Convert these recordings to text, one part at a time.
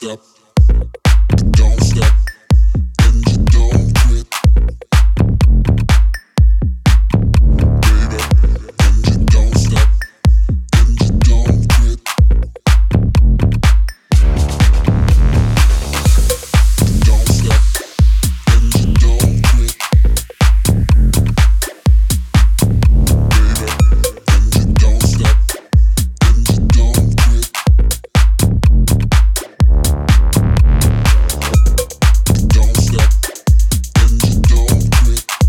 stop. Don't stop. And you don't quit. Baby, and you don't stop. And you don't quit. Don't stop. And you don't quit. Baby, and you don't stop. And you don't quit. Don't stop, and you don't quit. Baby, and you don't stop, and you don't quit. Don't stop, and you don't quit. Baby, and you don't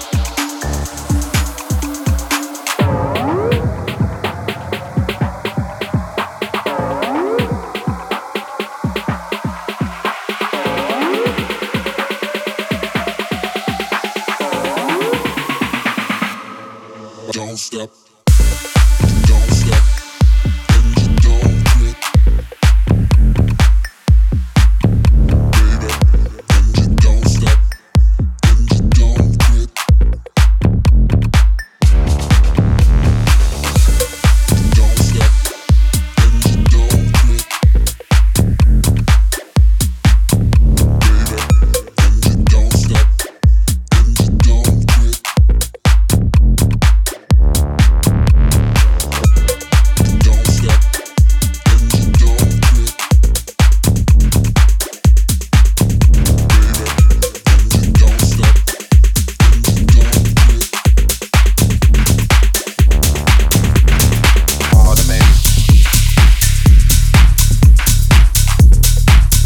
stop, and you don't quit. Don't stop, and you don't quit. Baby, and you don't stop, and you don't quit. Don't stop. Don't stop. And you don't quit. Baby, and you don't stop. And you don't quit. Don't stop. And you don't quit. Baby, and you don't stop. And you don't quit. Don't stop, and you don't quit. Baby, and you don't stop, and you don't quit. Automate. Automate.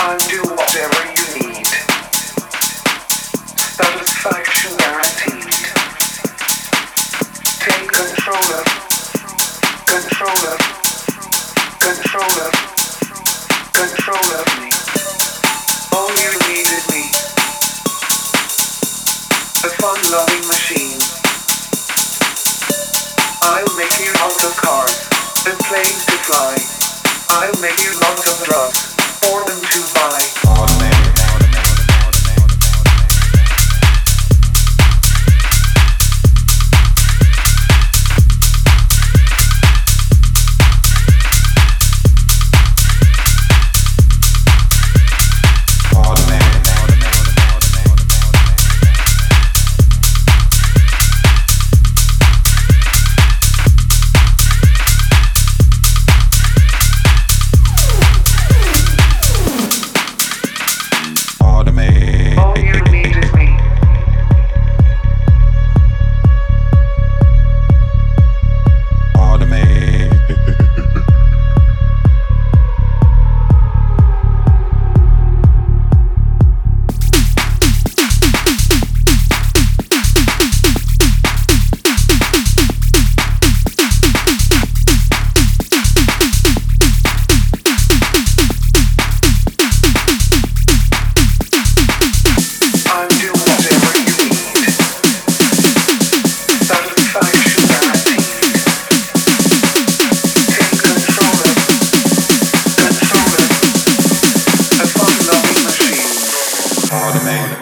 Undo whatever you need. Satisfaction guaranteed. Take control of, control of, control of, control of me. All you needed me. A fun-loving machine. I'll make you out of cars and planes to fly. I'll make you lots of drugs for them to buy. Automate. All you need is me. Automate. Undo whatever you need. Satisfaction guaranteed. Take control of, control of, a fun-loving machine. Automate.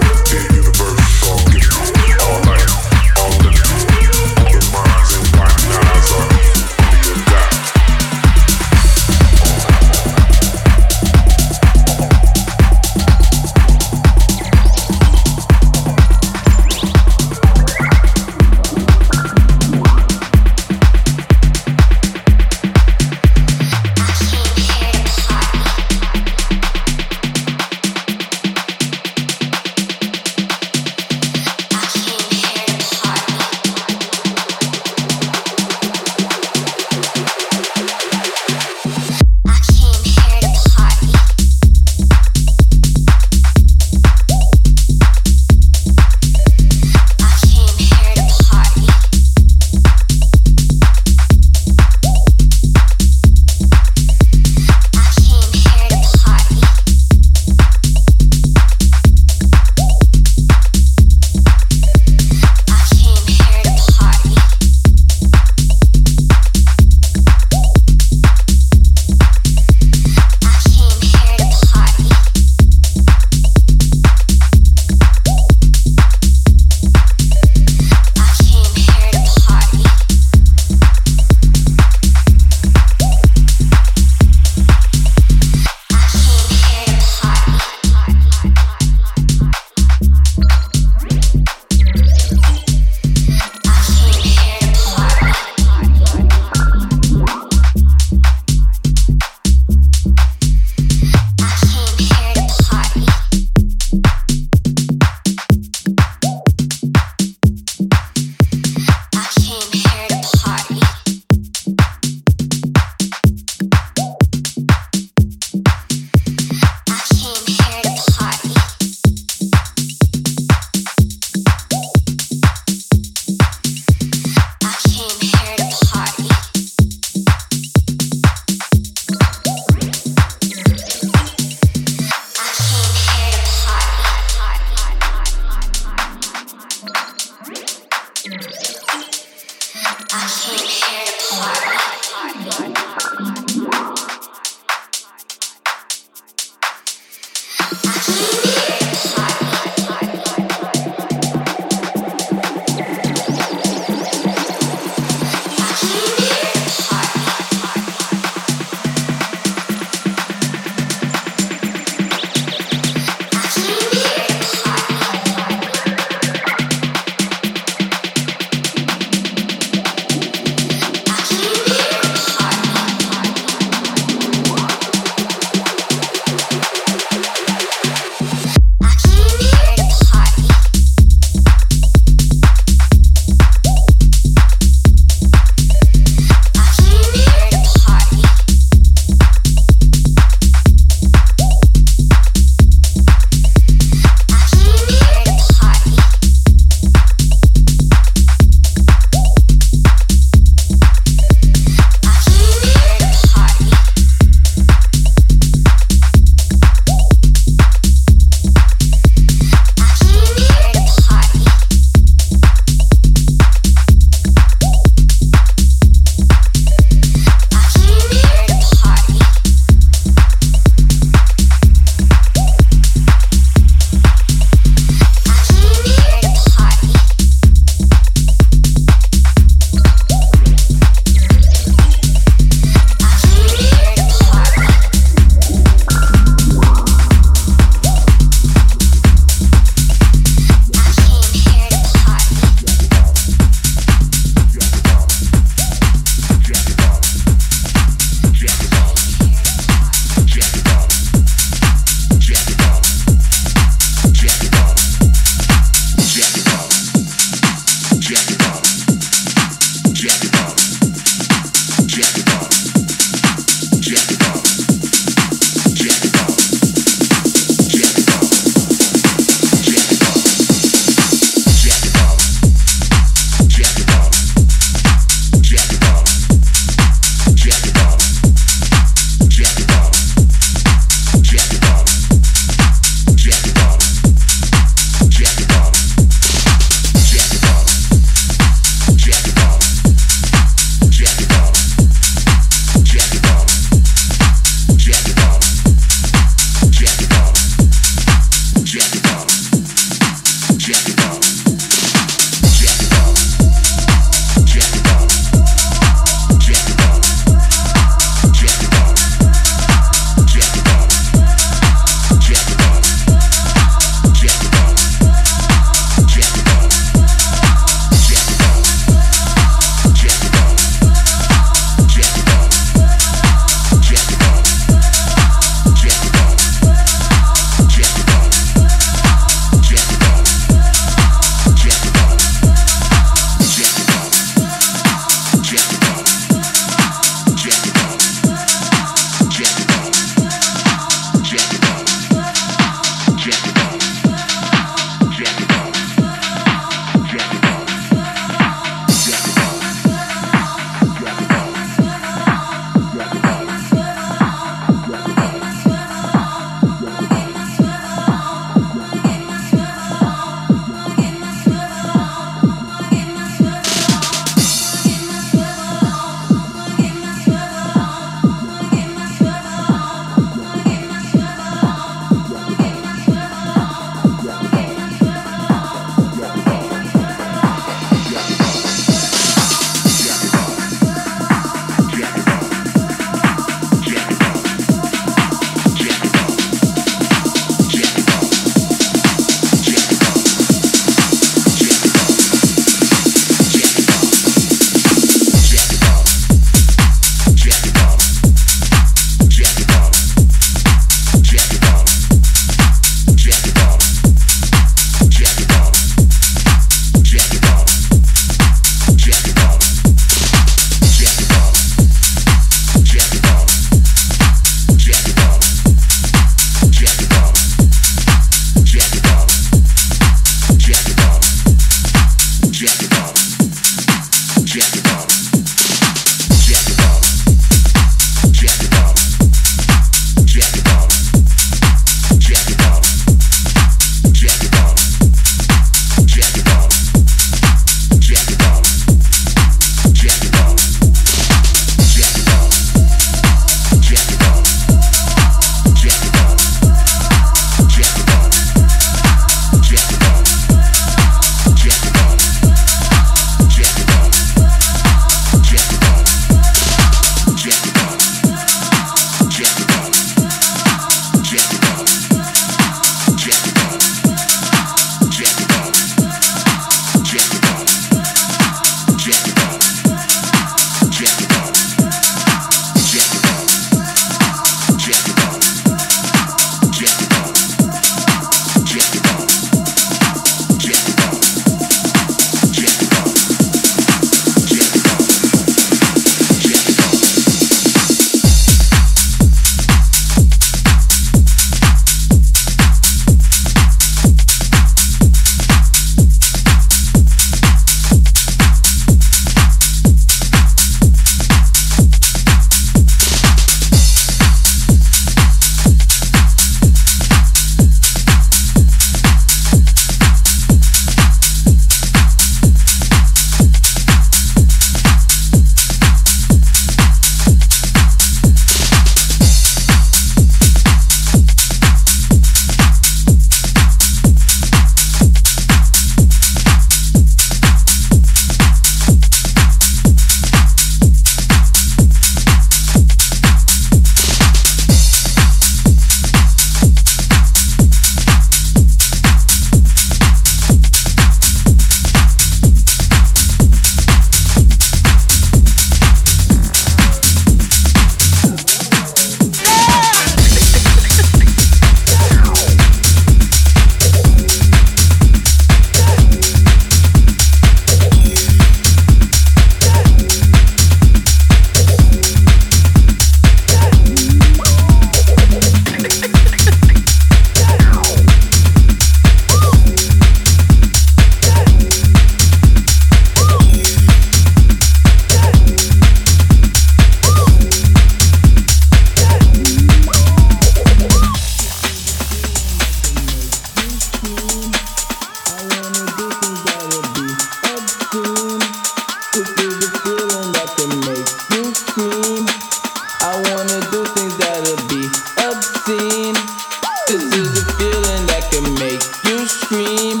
This is the feeling that can make you scream.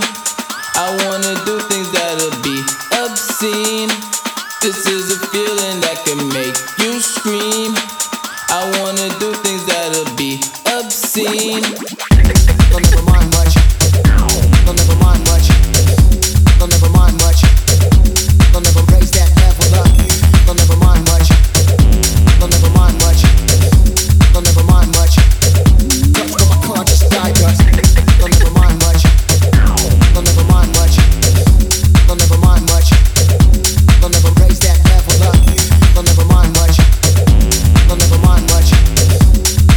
I wanna do things that'll be obscene. This is a feeling that can make you scream. I wanna do things that'll be obscene. Don't ever mind much. Don't ever mind much. Don't ever mind much. Don't ever raise that level up. Don't ever mind much. Don't ever mind much. Don't ever mind much. Don't my conscious digest. Don't ever mind much. Don't ever mind much. Don't ever mind much. Don't ever raise that level up. Don't ever mind much. Don't ever mind much.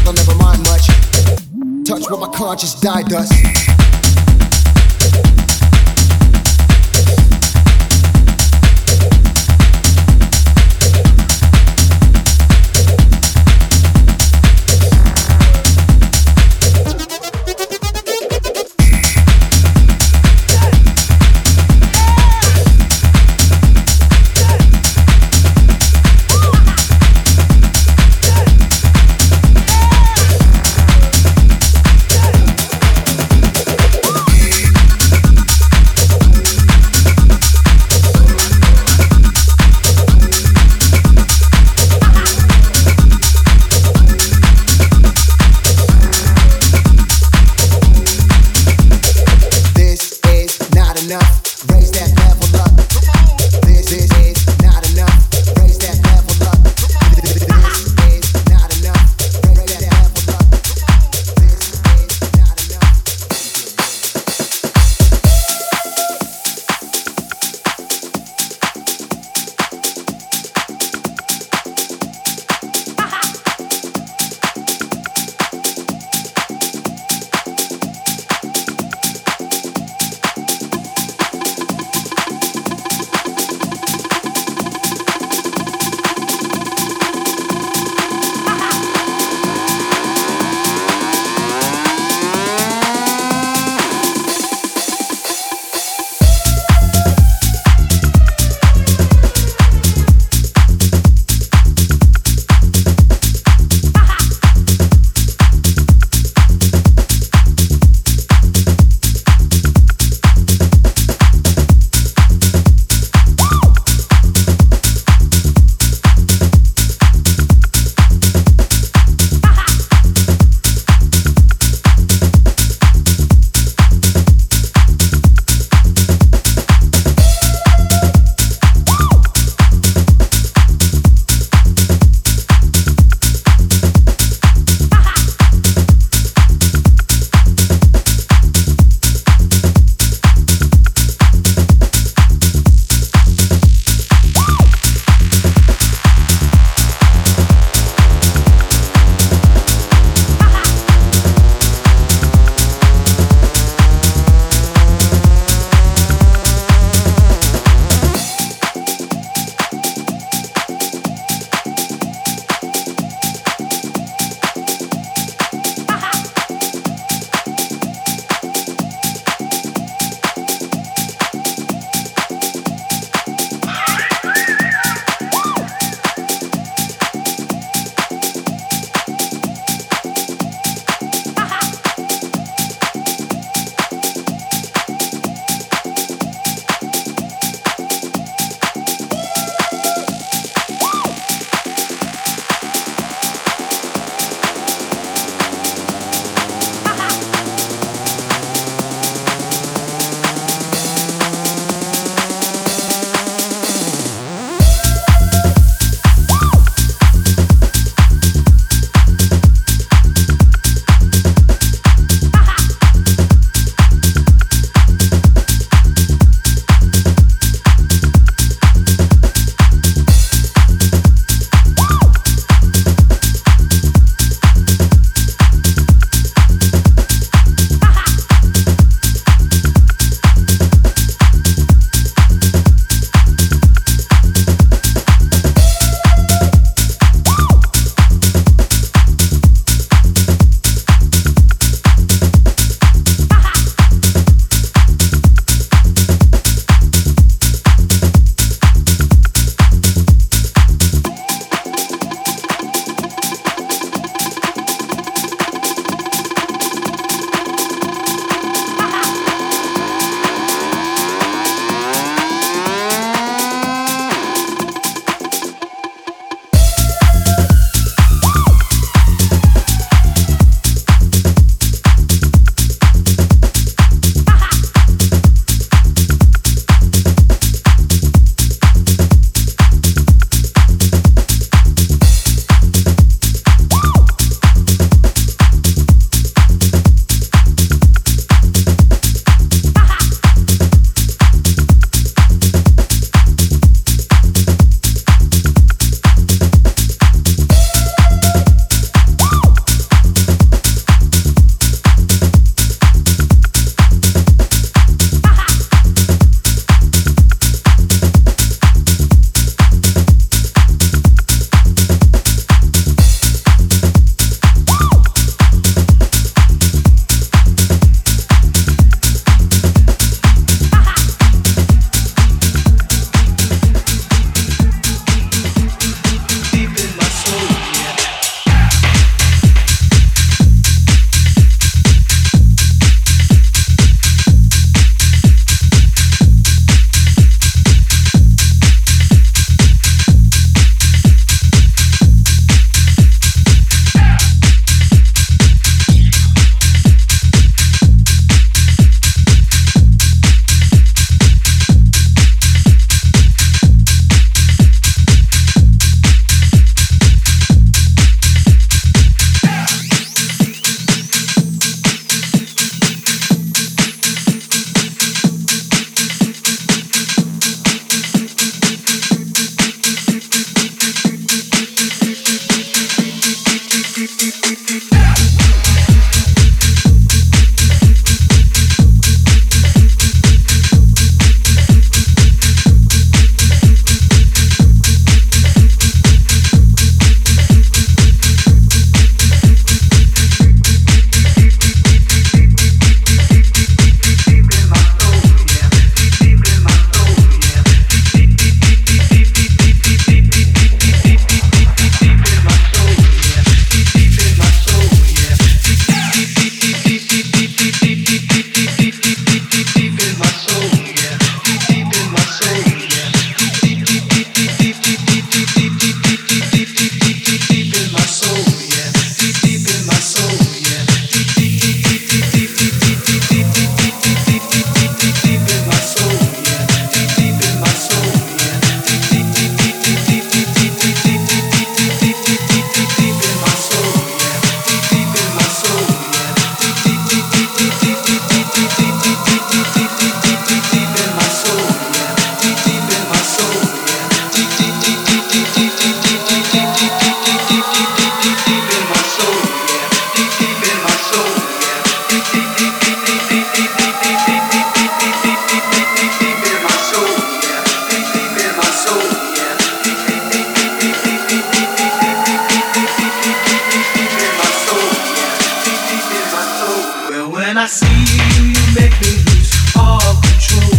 Don't ever mind much. Touch what my conscious digest. When I see you, you make me lose all control,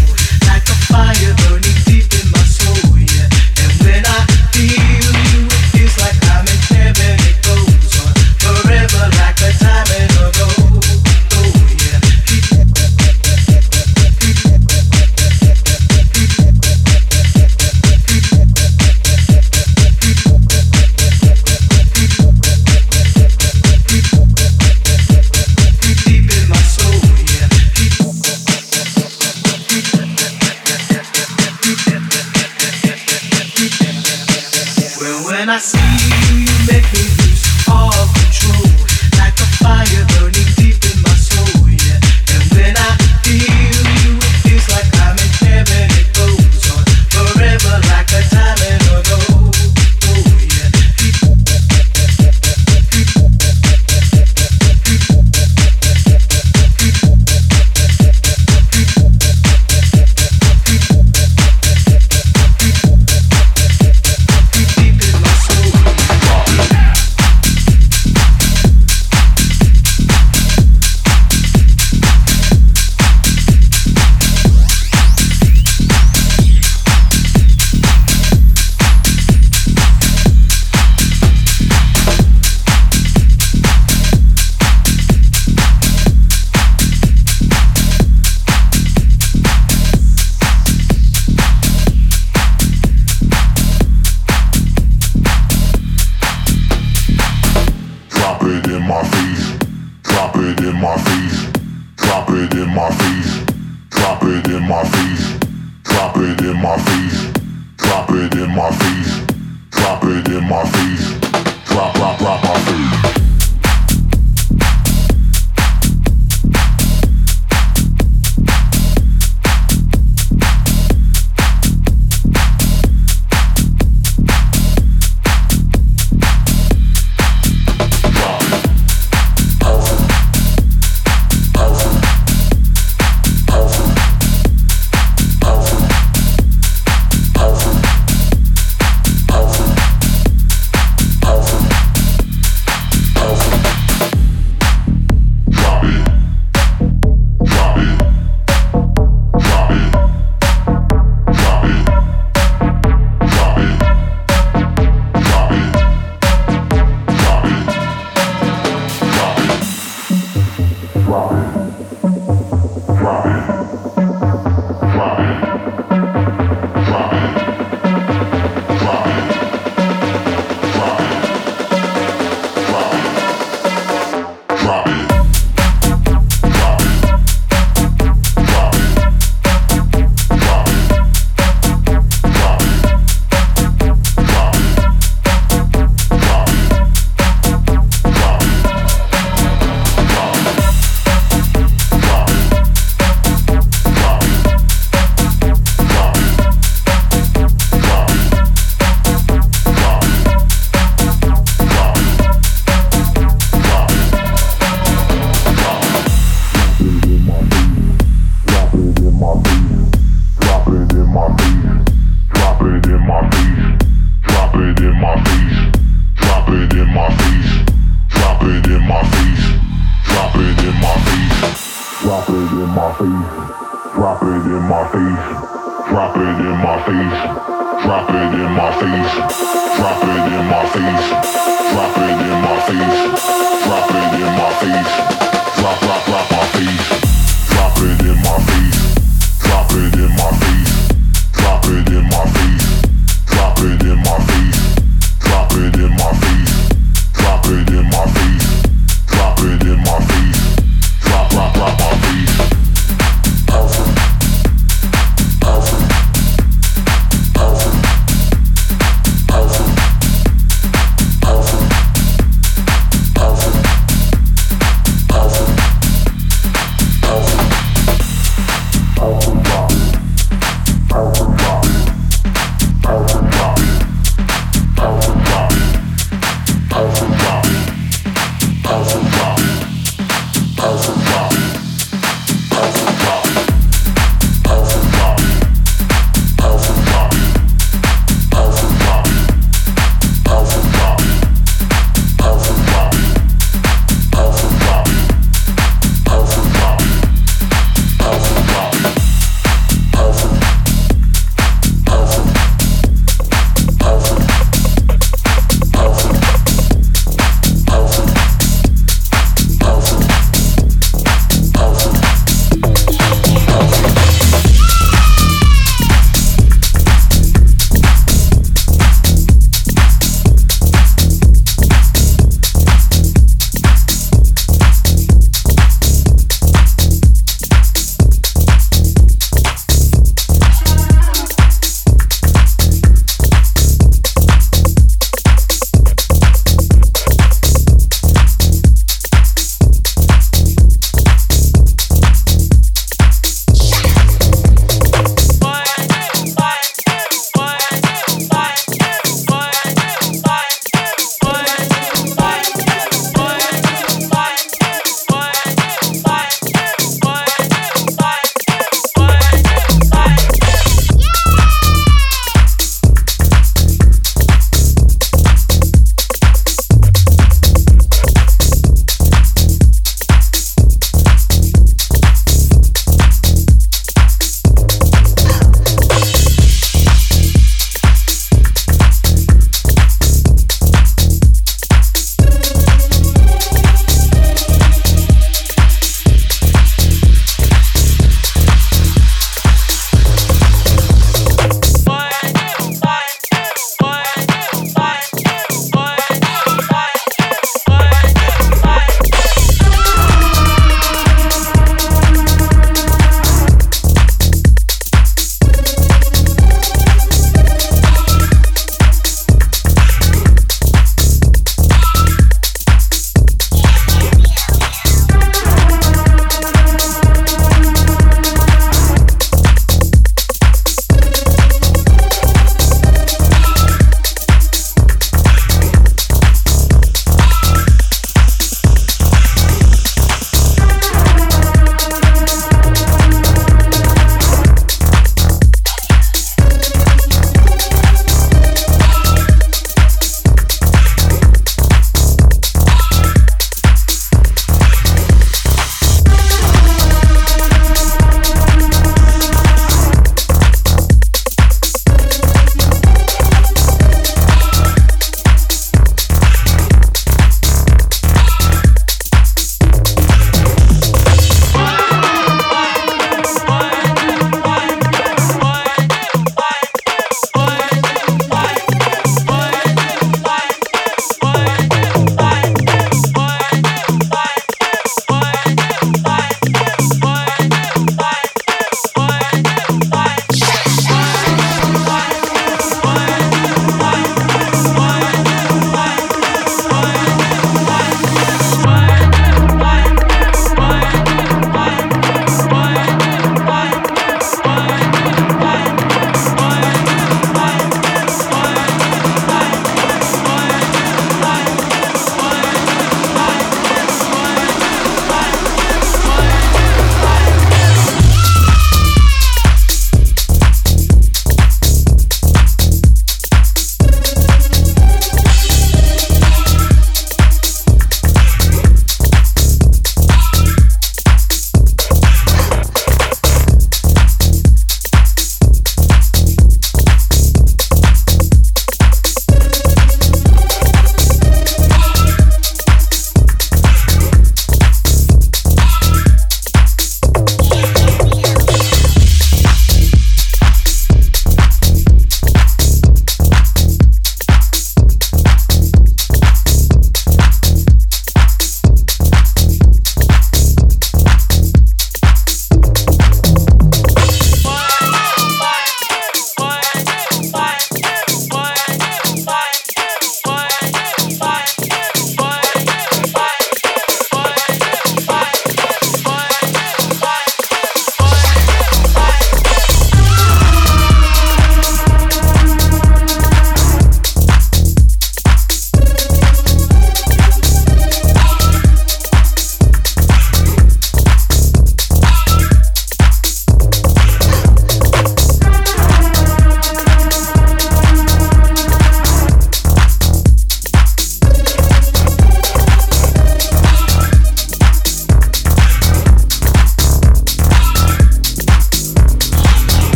like a fire burning deep in my soul, yeah. And when I feel you, it feels like I'm in heaven. It goes on forever like a diamond of gold, oh yeah. When I see you, you make me lose all control, like a fire burning deep in my soul, yeah. And when I feel you, it feels like I'm in heaven. It goes on forever like a diamond of gold, oh yeah.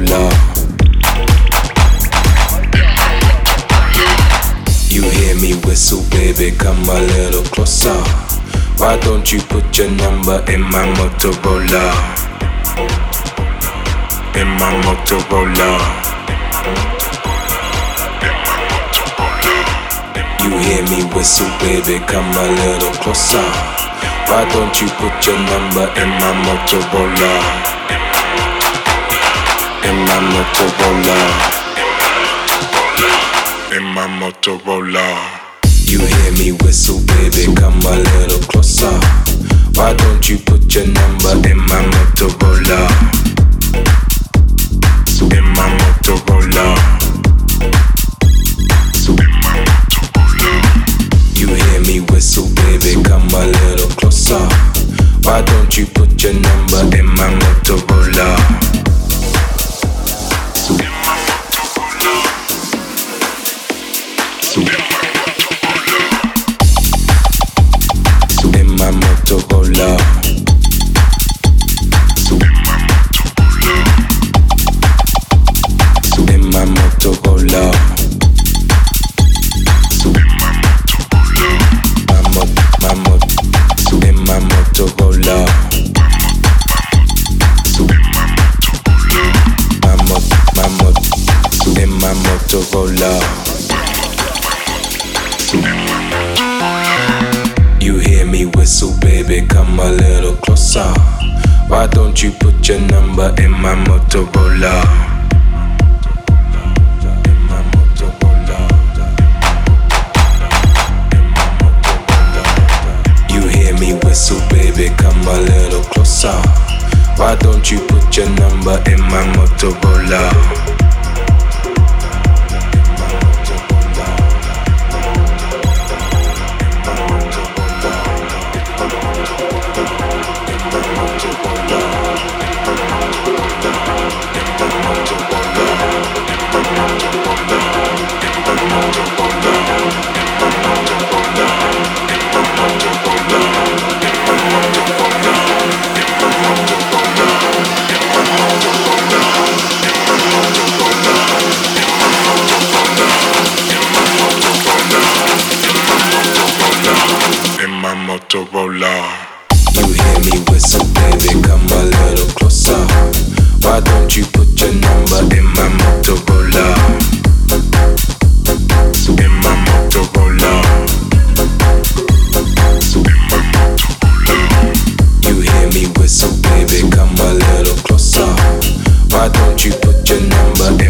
Motorola. You hear me whistle, baby, come a little closer. Why don't you put your number in my Motorola? In my Motorola. You hear me whistle, baby, come a little closer. Why don't you put your number in my Motorola? In my Motorola. In my Motorola. You hear me whistle, baby, come a little closer. Why don't you put your number in my Motorola? In my Motorola. A little closer. Why don't you put your number in my Motorola? In my Motorola. In my Motorola. In my Motorola. You hear me whistle, baby, come a little closer. Why don't you put your number in my Motorola? In my Motorola. You hear me whistle, baby, come a little closer. Why don't you put your number in my Motorola? Motorola. You hear me whistle, baby, come a little closer. Why don't you put your number in my Motorola? In my Motorola. In my Motorola. You hear me whistle, baby, come a little closer. Why don't you put your number in my Motorola?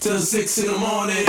till 6 in the morning.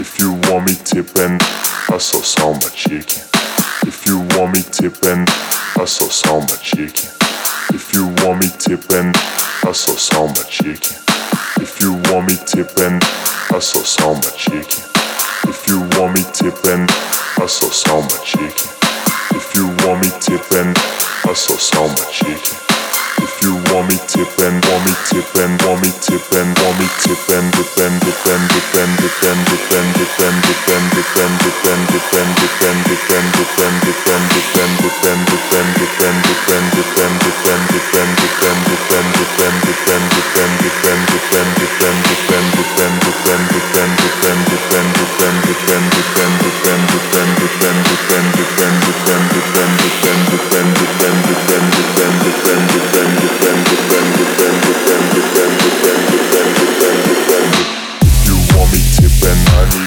If you want me tip, I need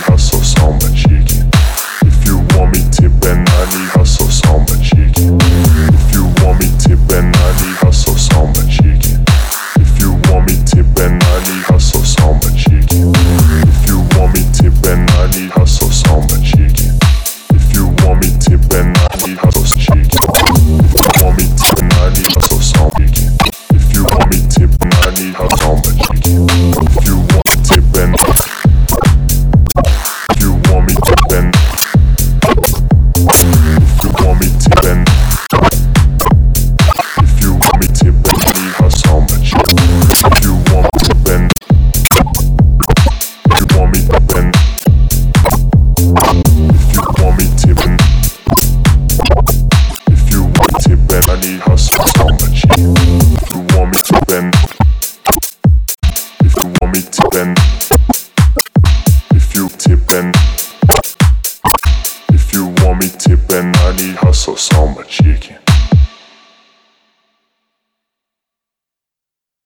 her song, but you can't. I need hustle so much chicken.